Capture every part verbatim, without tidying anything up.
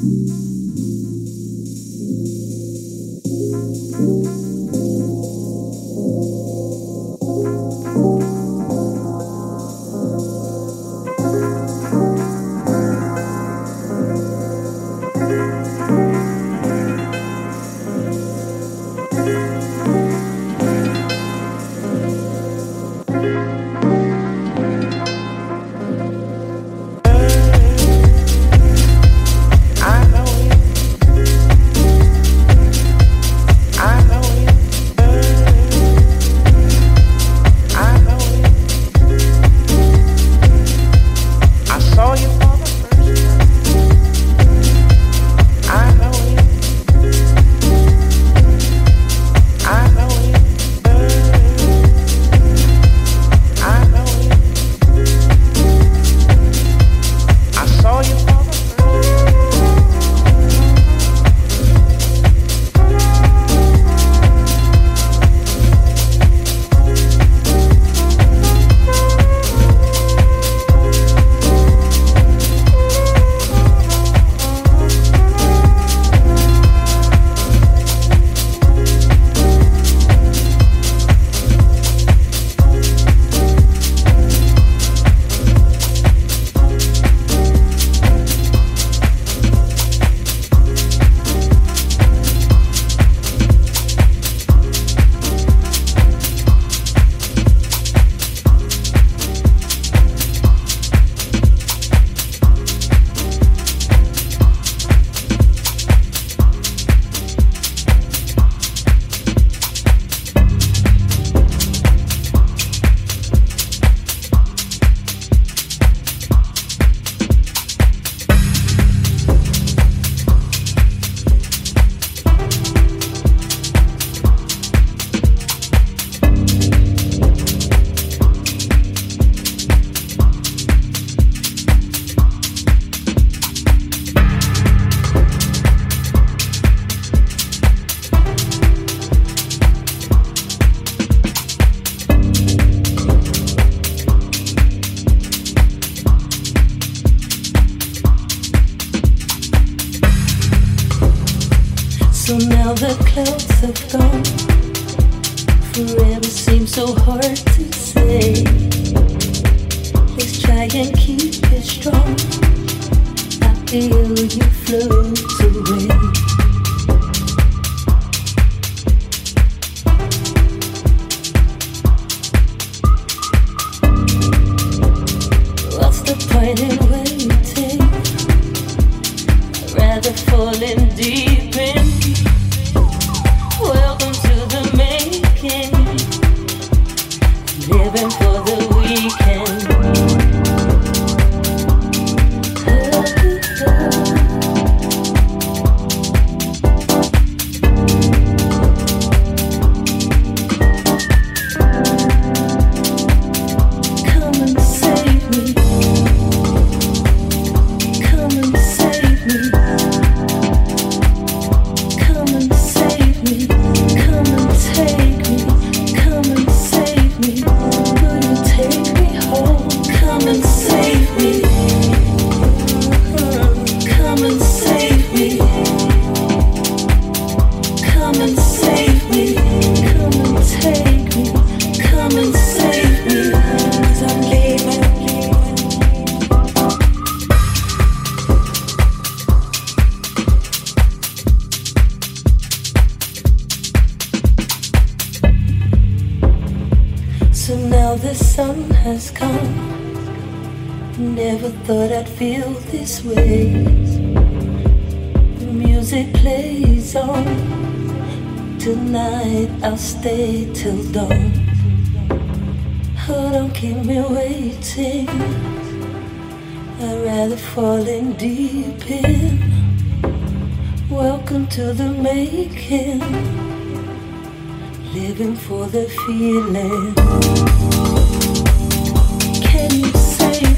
Come and save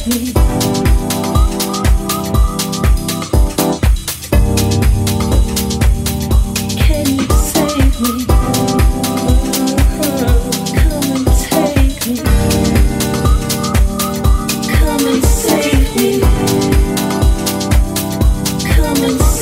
me. Come and save me.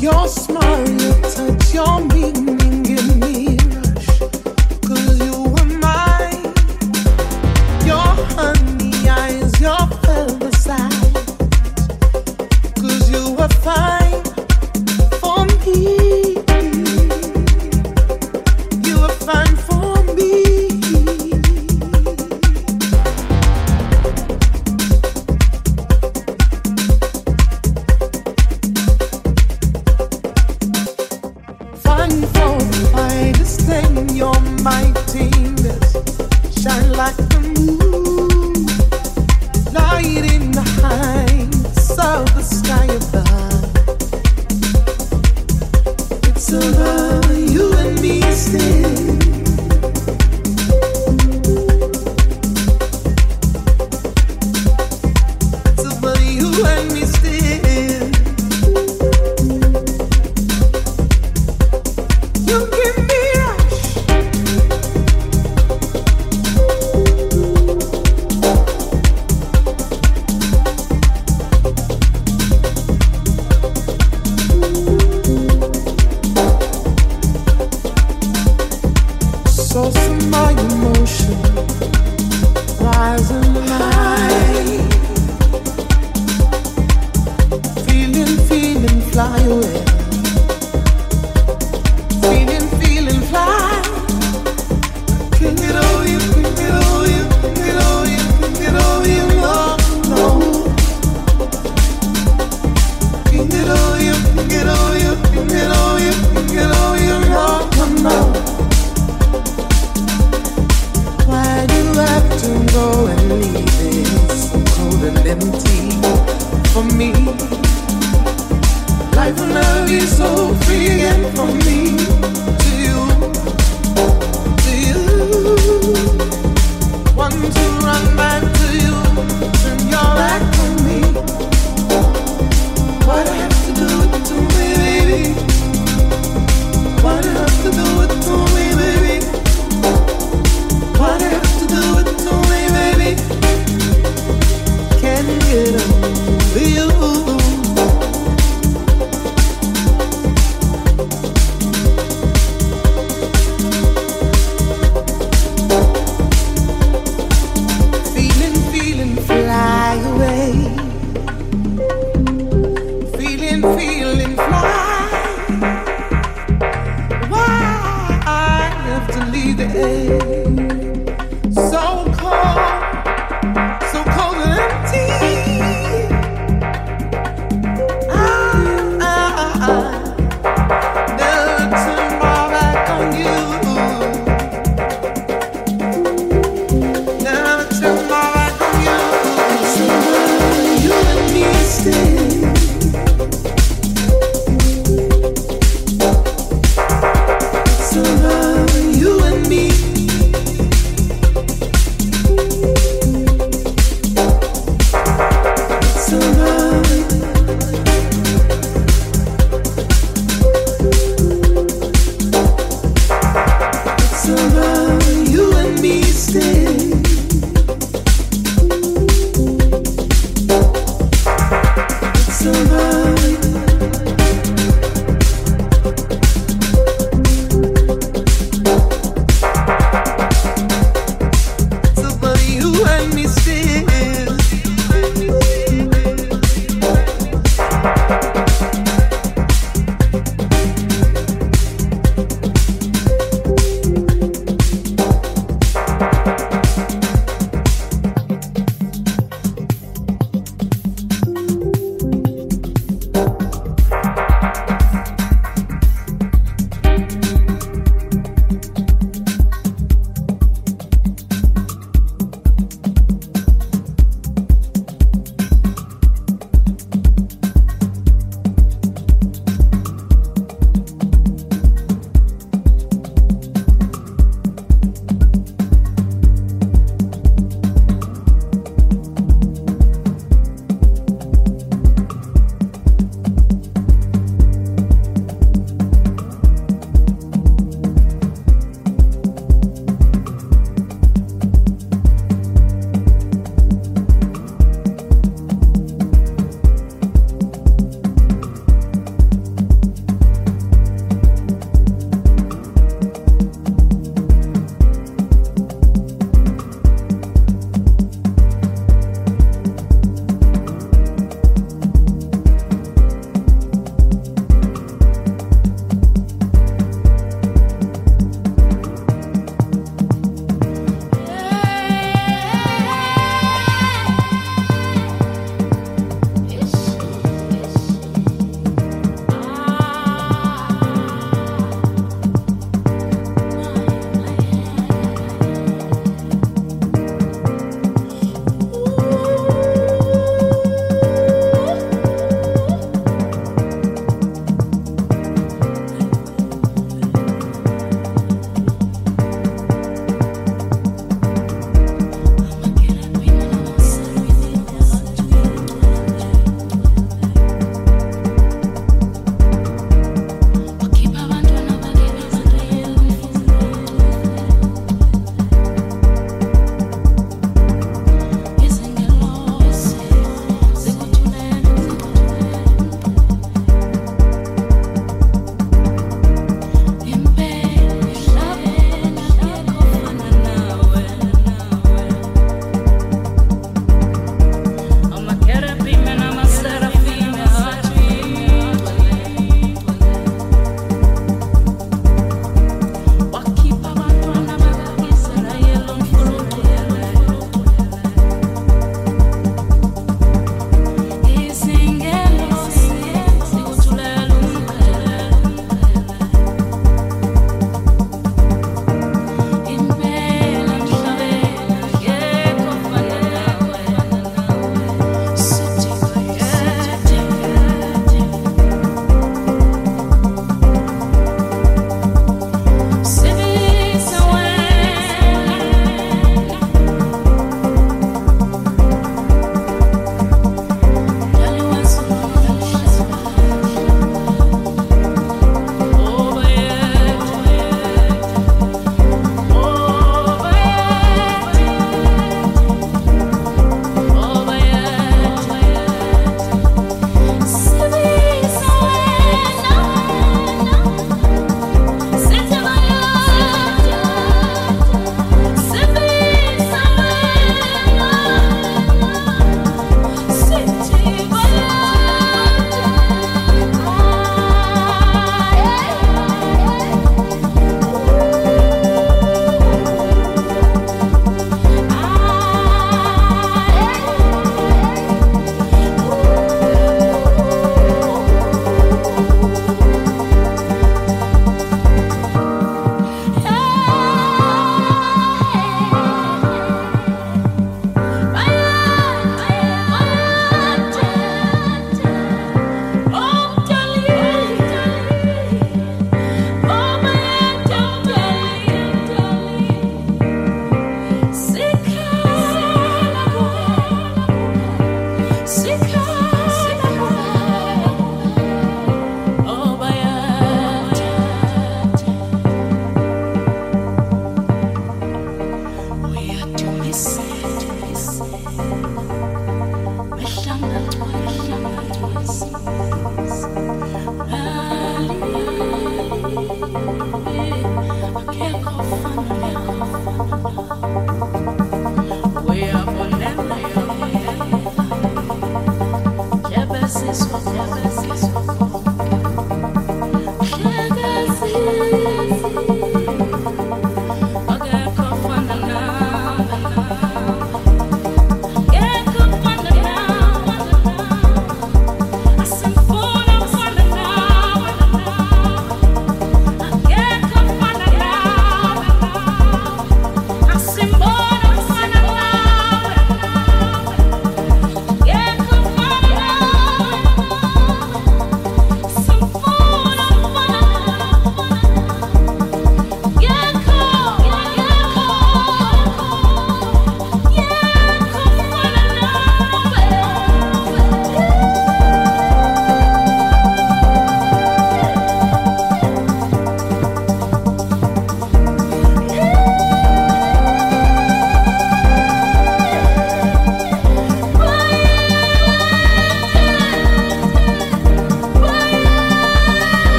Your smile, your touch, your meaning give me rush, 'cause you were mine. Your honey eyes, your feather eyes, 'cause you were fine for me. You were fine for me. You and me still.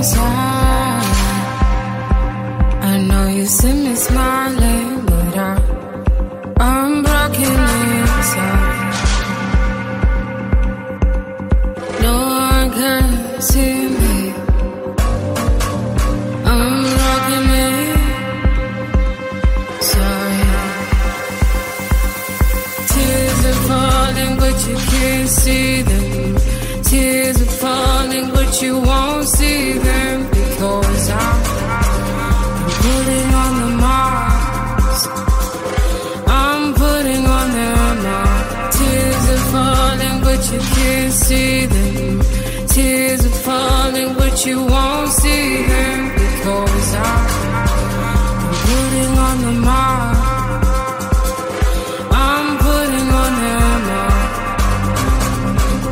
is high. I know you see me smiling, but I, I'm broken inside. No one can see me. I'm broken inside. Tears are falling, but you can't see them. Tears are falling, but you won't see them, because I'm, I'm putting on the mask. I'm putting on the mask. Tears are falling, but you can't see them. Tears are falling, but you won't see them, because I'm, I'm putting on the mask. See them, tears are falling,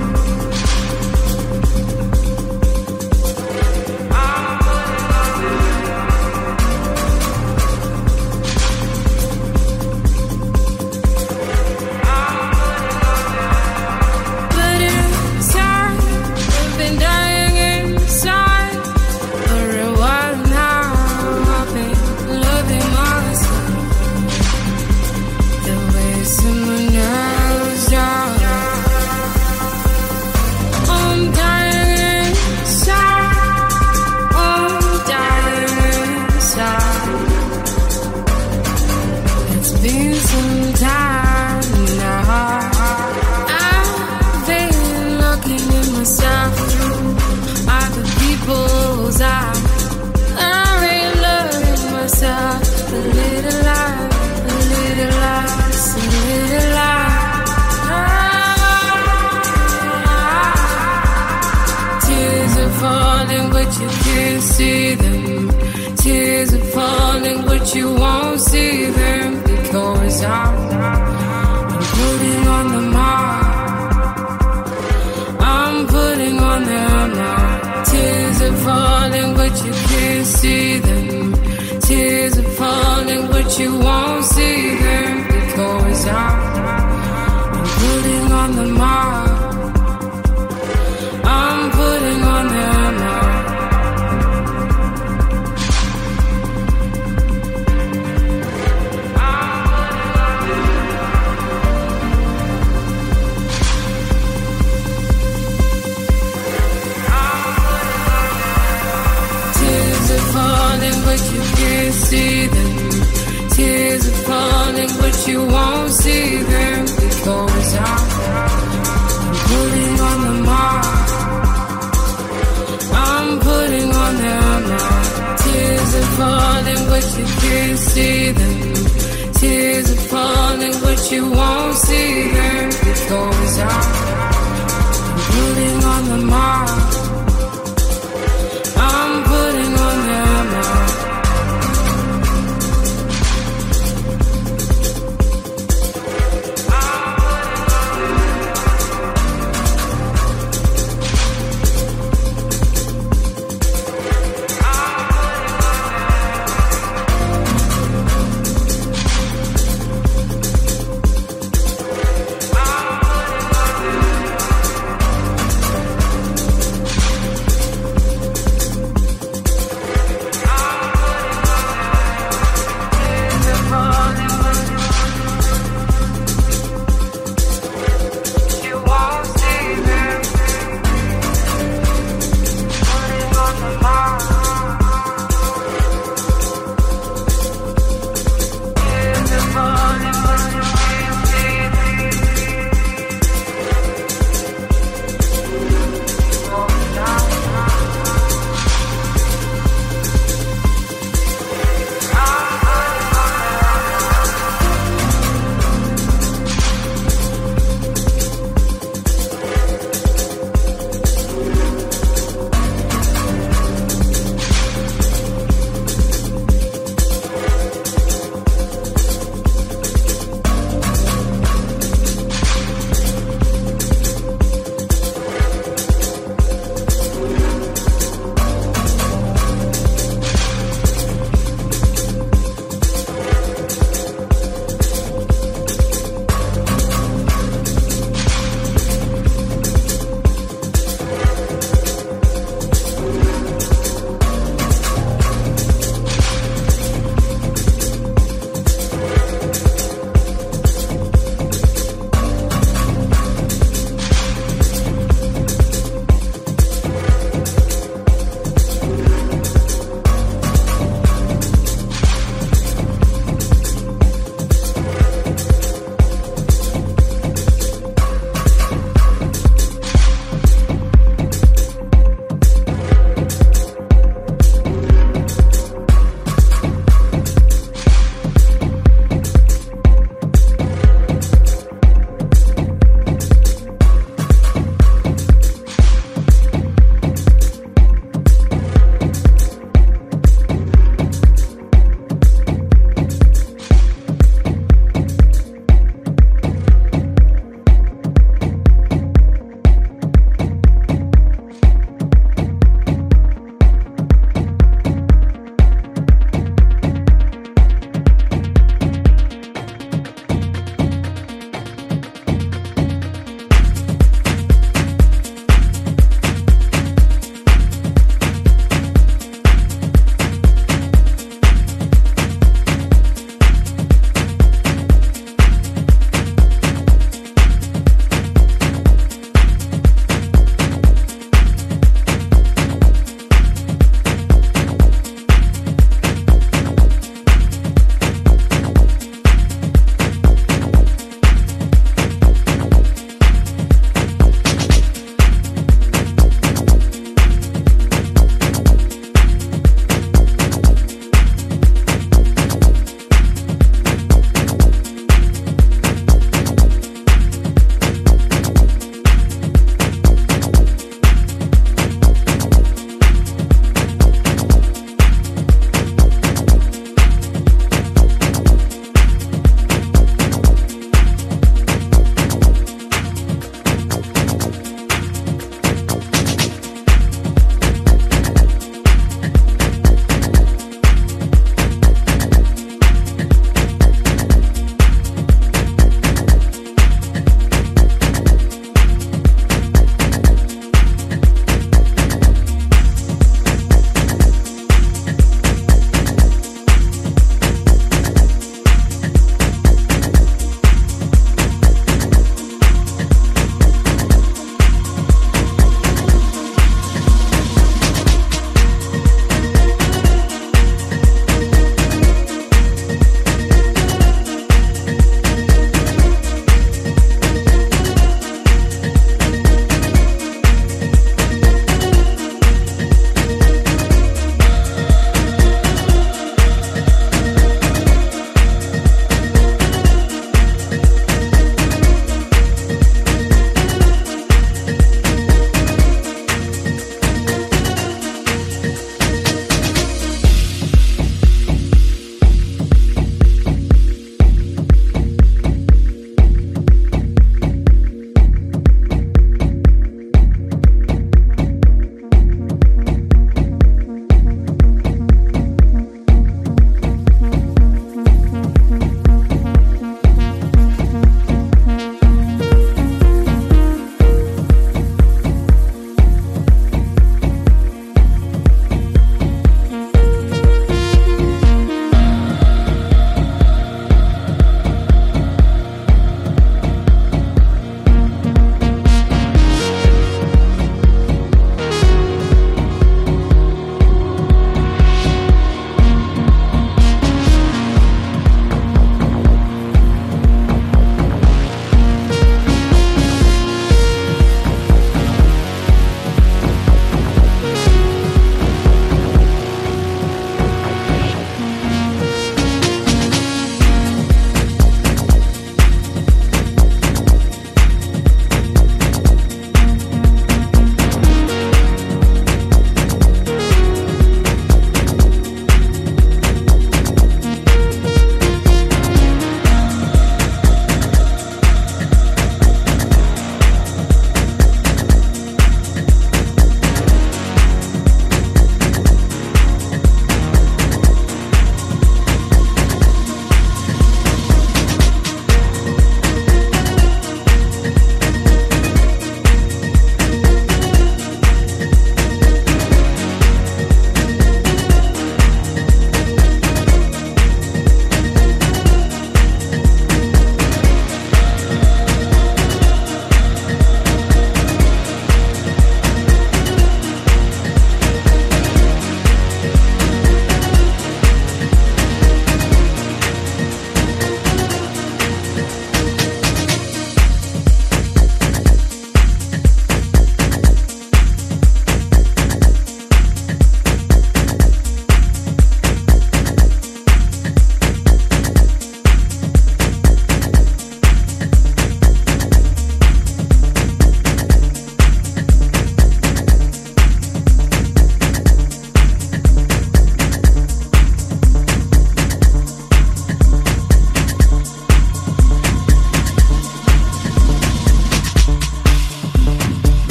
but you won't see them, because I'm, I'm putting on the mask. I'm putting on the mask. Tears are falling, but you can't see them. Tears are falling, but you won't see them, because I'm, I'm putting on the mask. I'm putting on the mask. But you can't see them. Tears are falling, but you won't see them, because I'm, I'm putting on the mask. I'm putting on the mask. Tears are falling, but you can't see them. Tears are falling, but you won't see them, because I'm, I'm putting on the mask. I'm putting on the mask.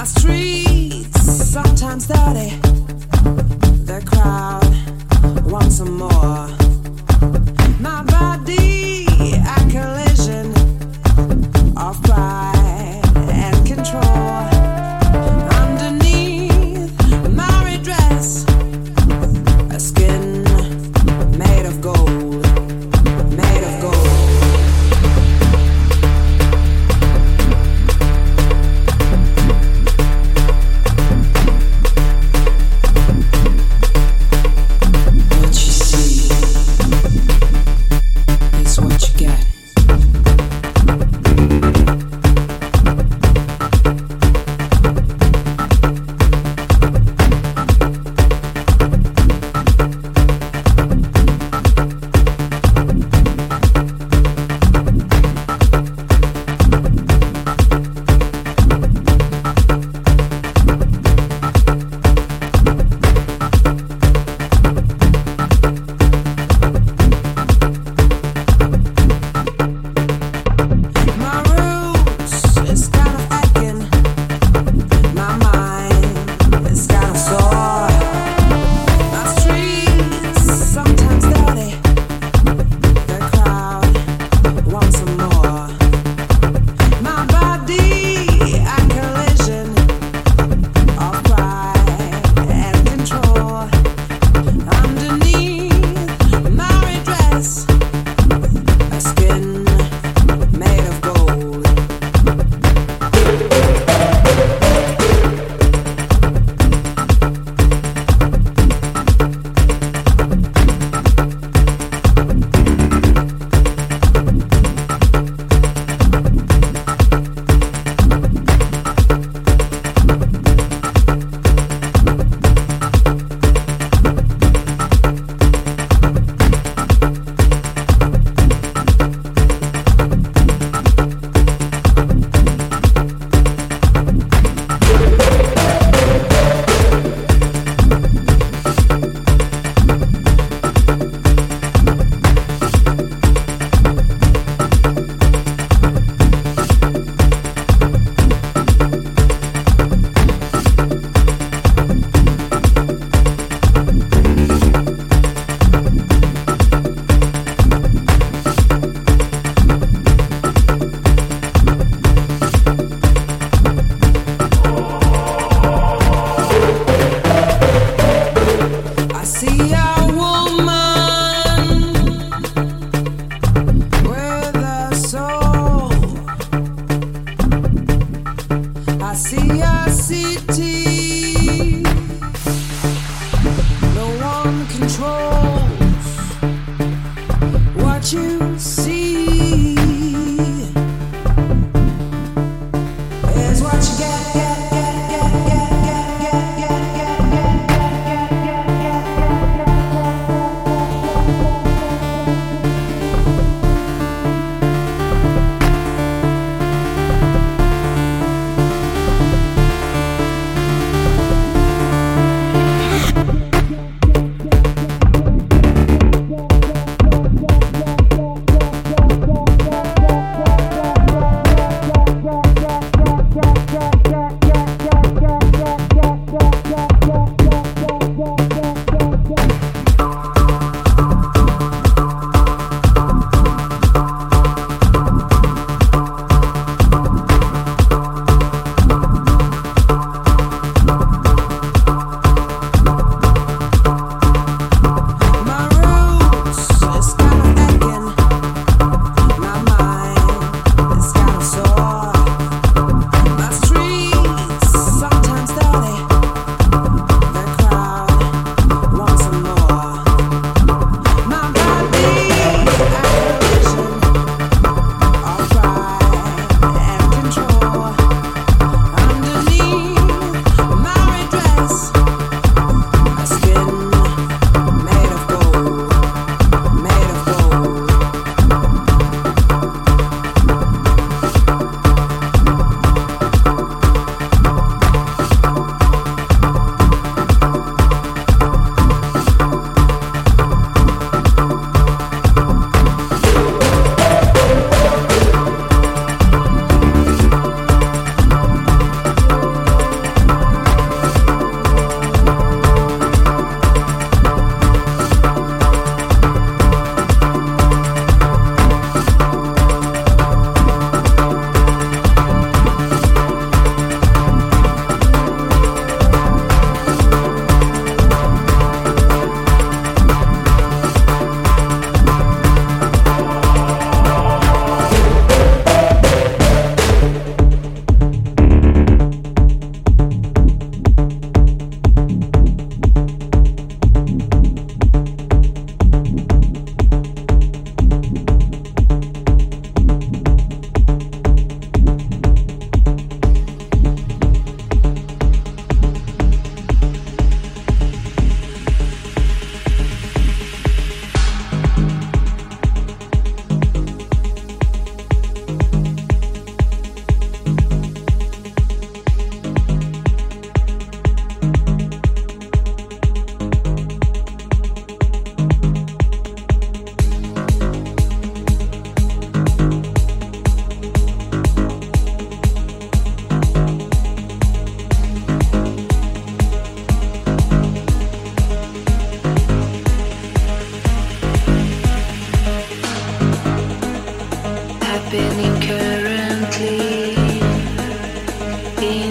My streets, sometimes dirty. The crowd wants some more. My body, a collision of pride and control. Underneath my redress, a skin made of gold.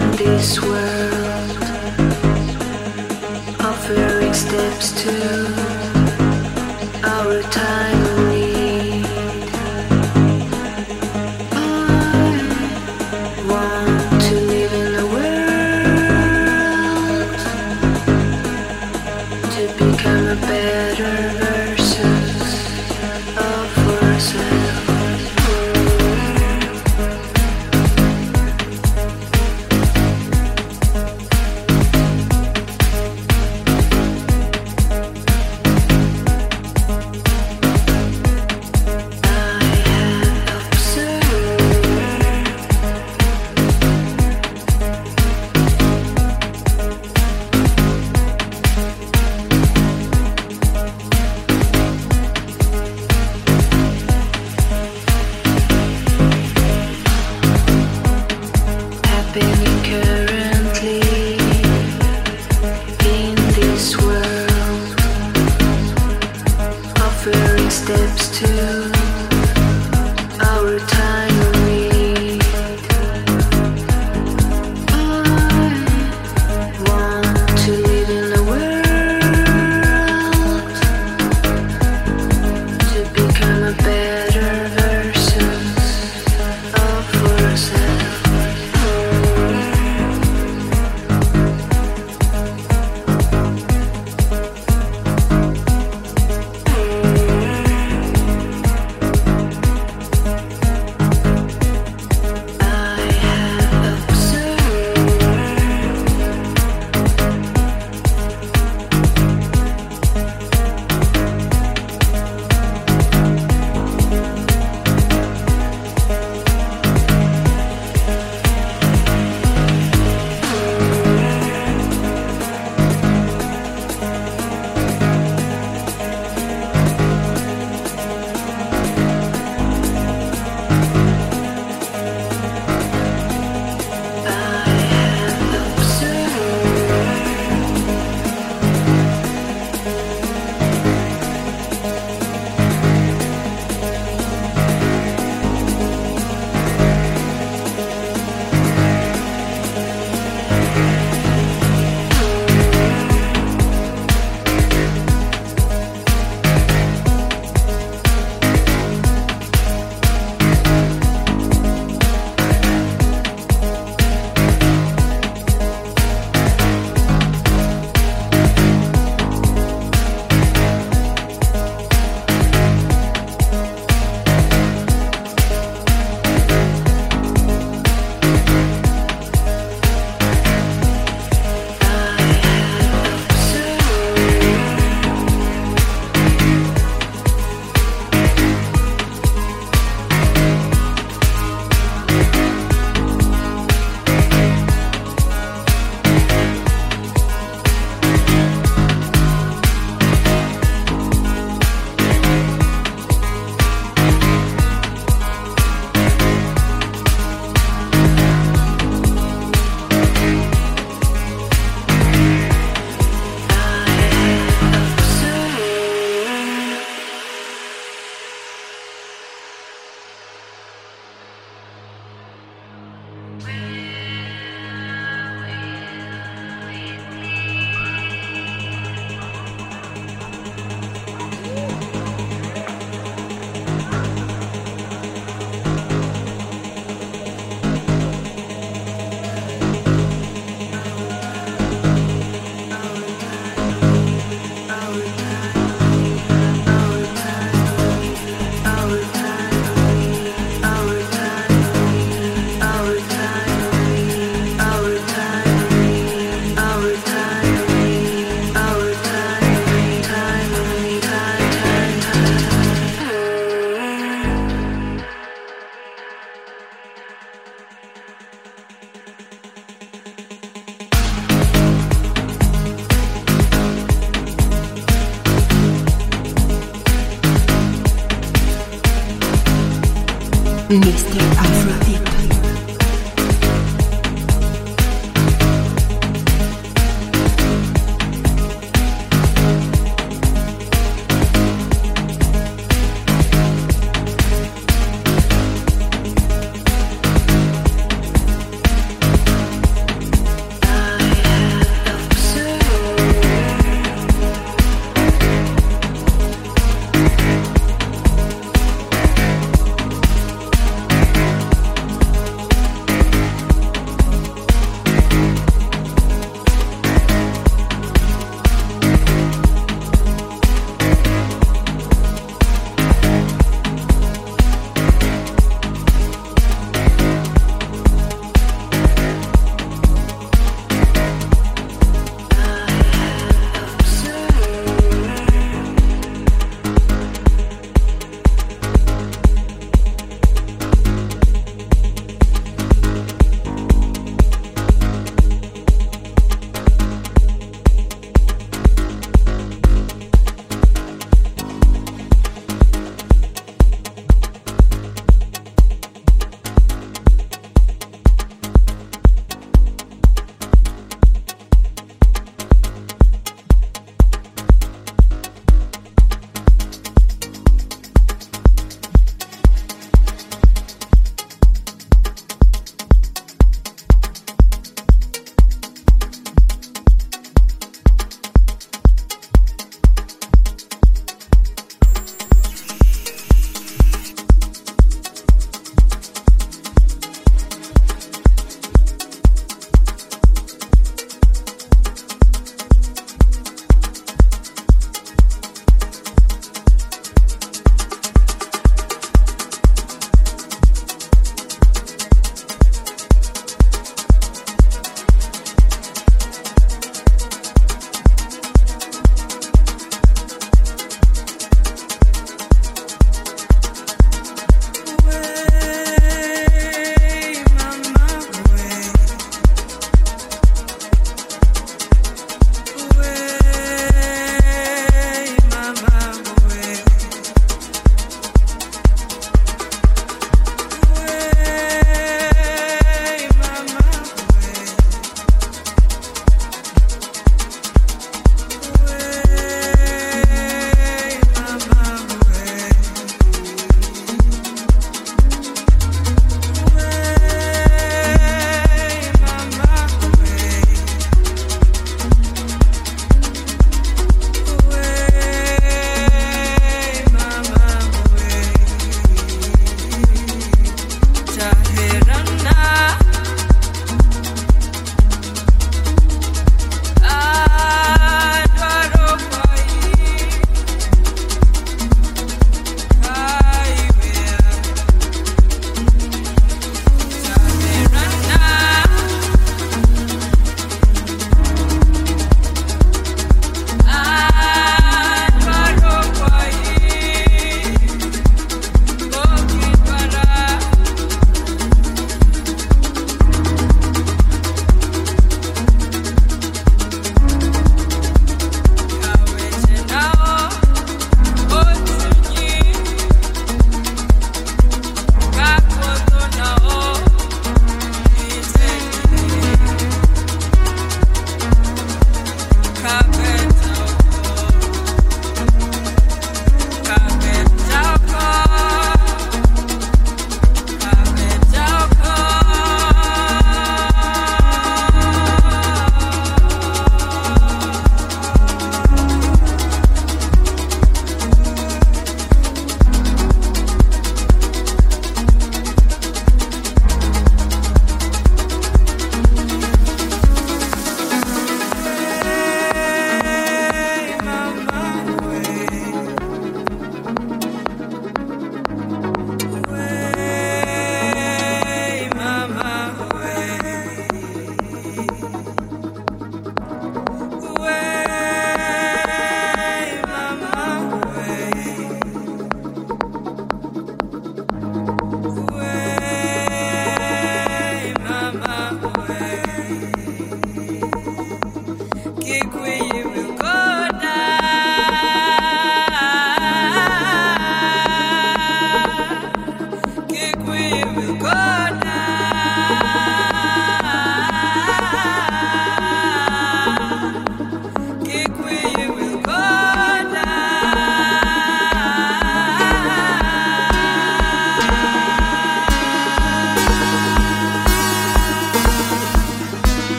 in this world offering steps to our time of need. I want to live in a world to become a better version of ourselves. Currently in this world, offering steps to our time of need. I want to live in a world to become a better version of ourselves. mister Afrodite.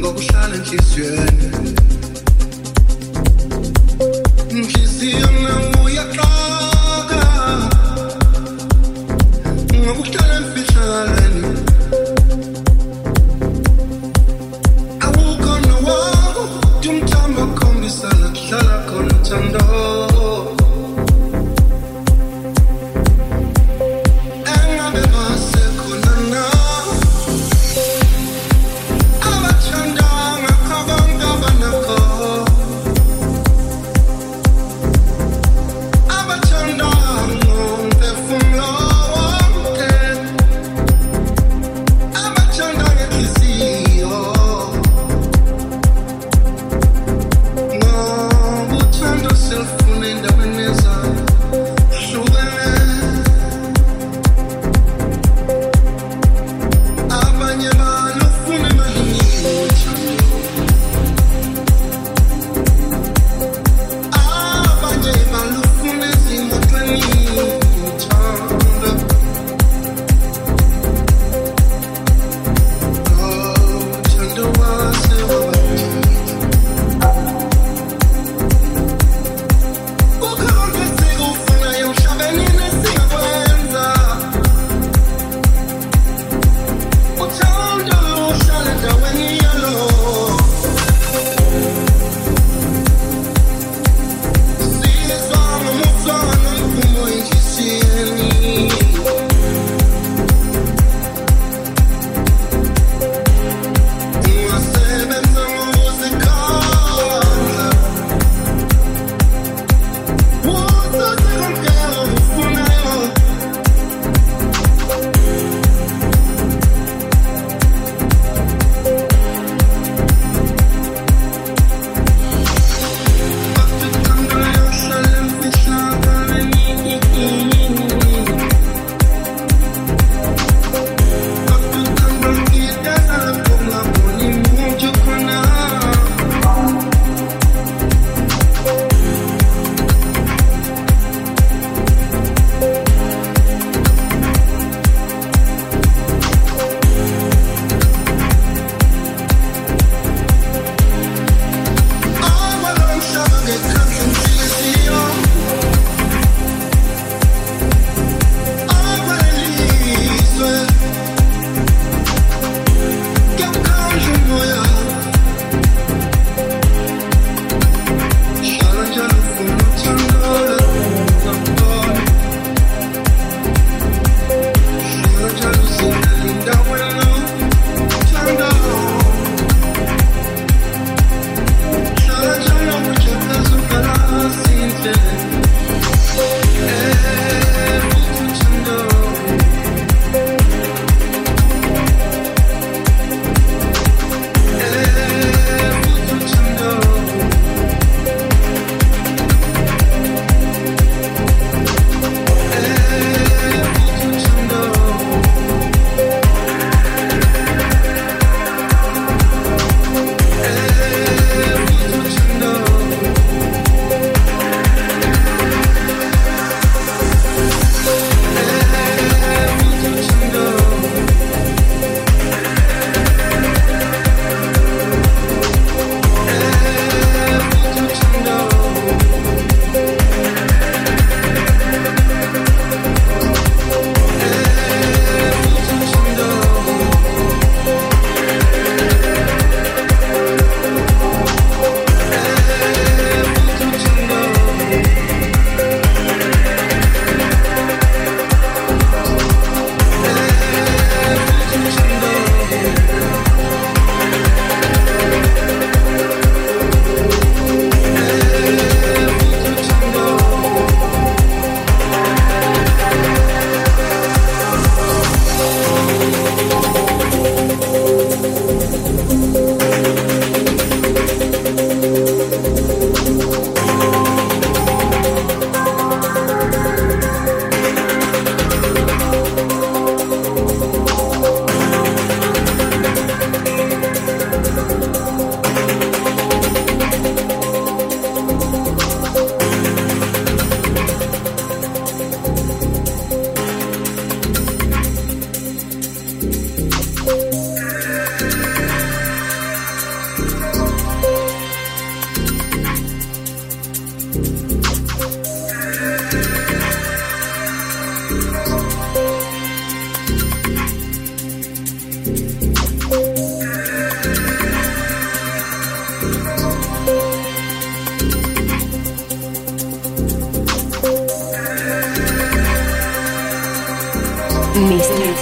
go silent kiss you. Kiss you, I'm your dog. I'm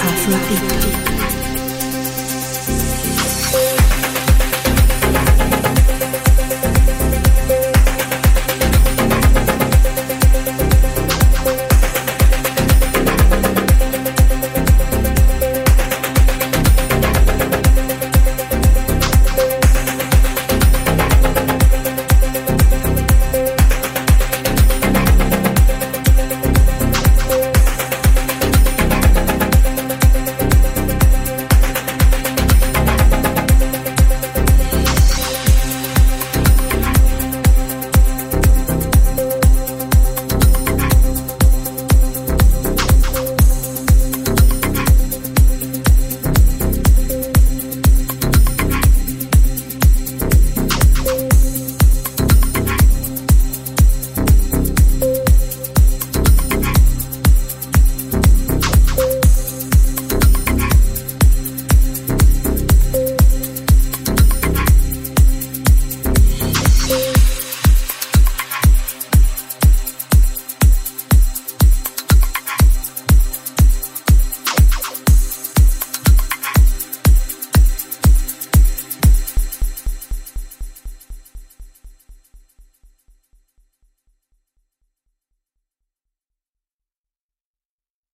Afrobeat.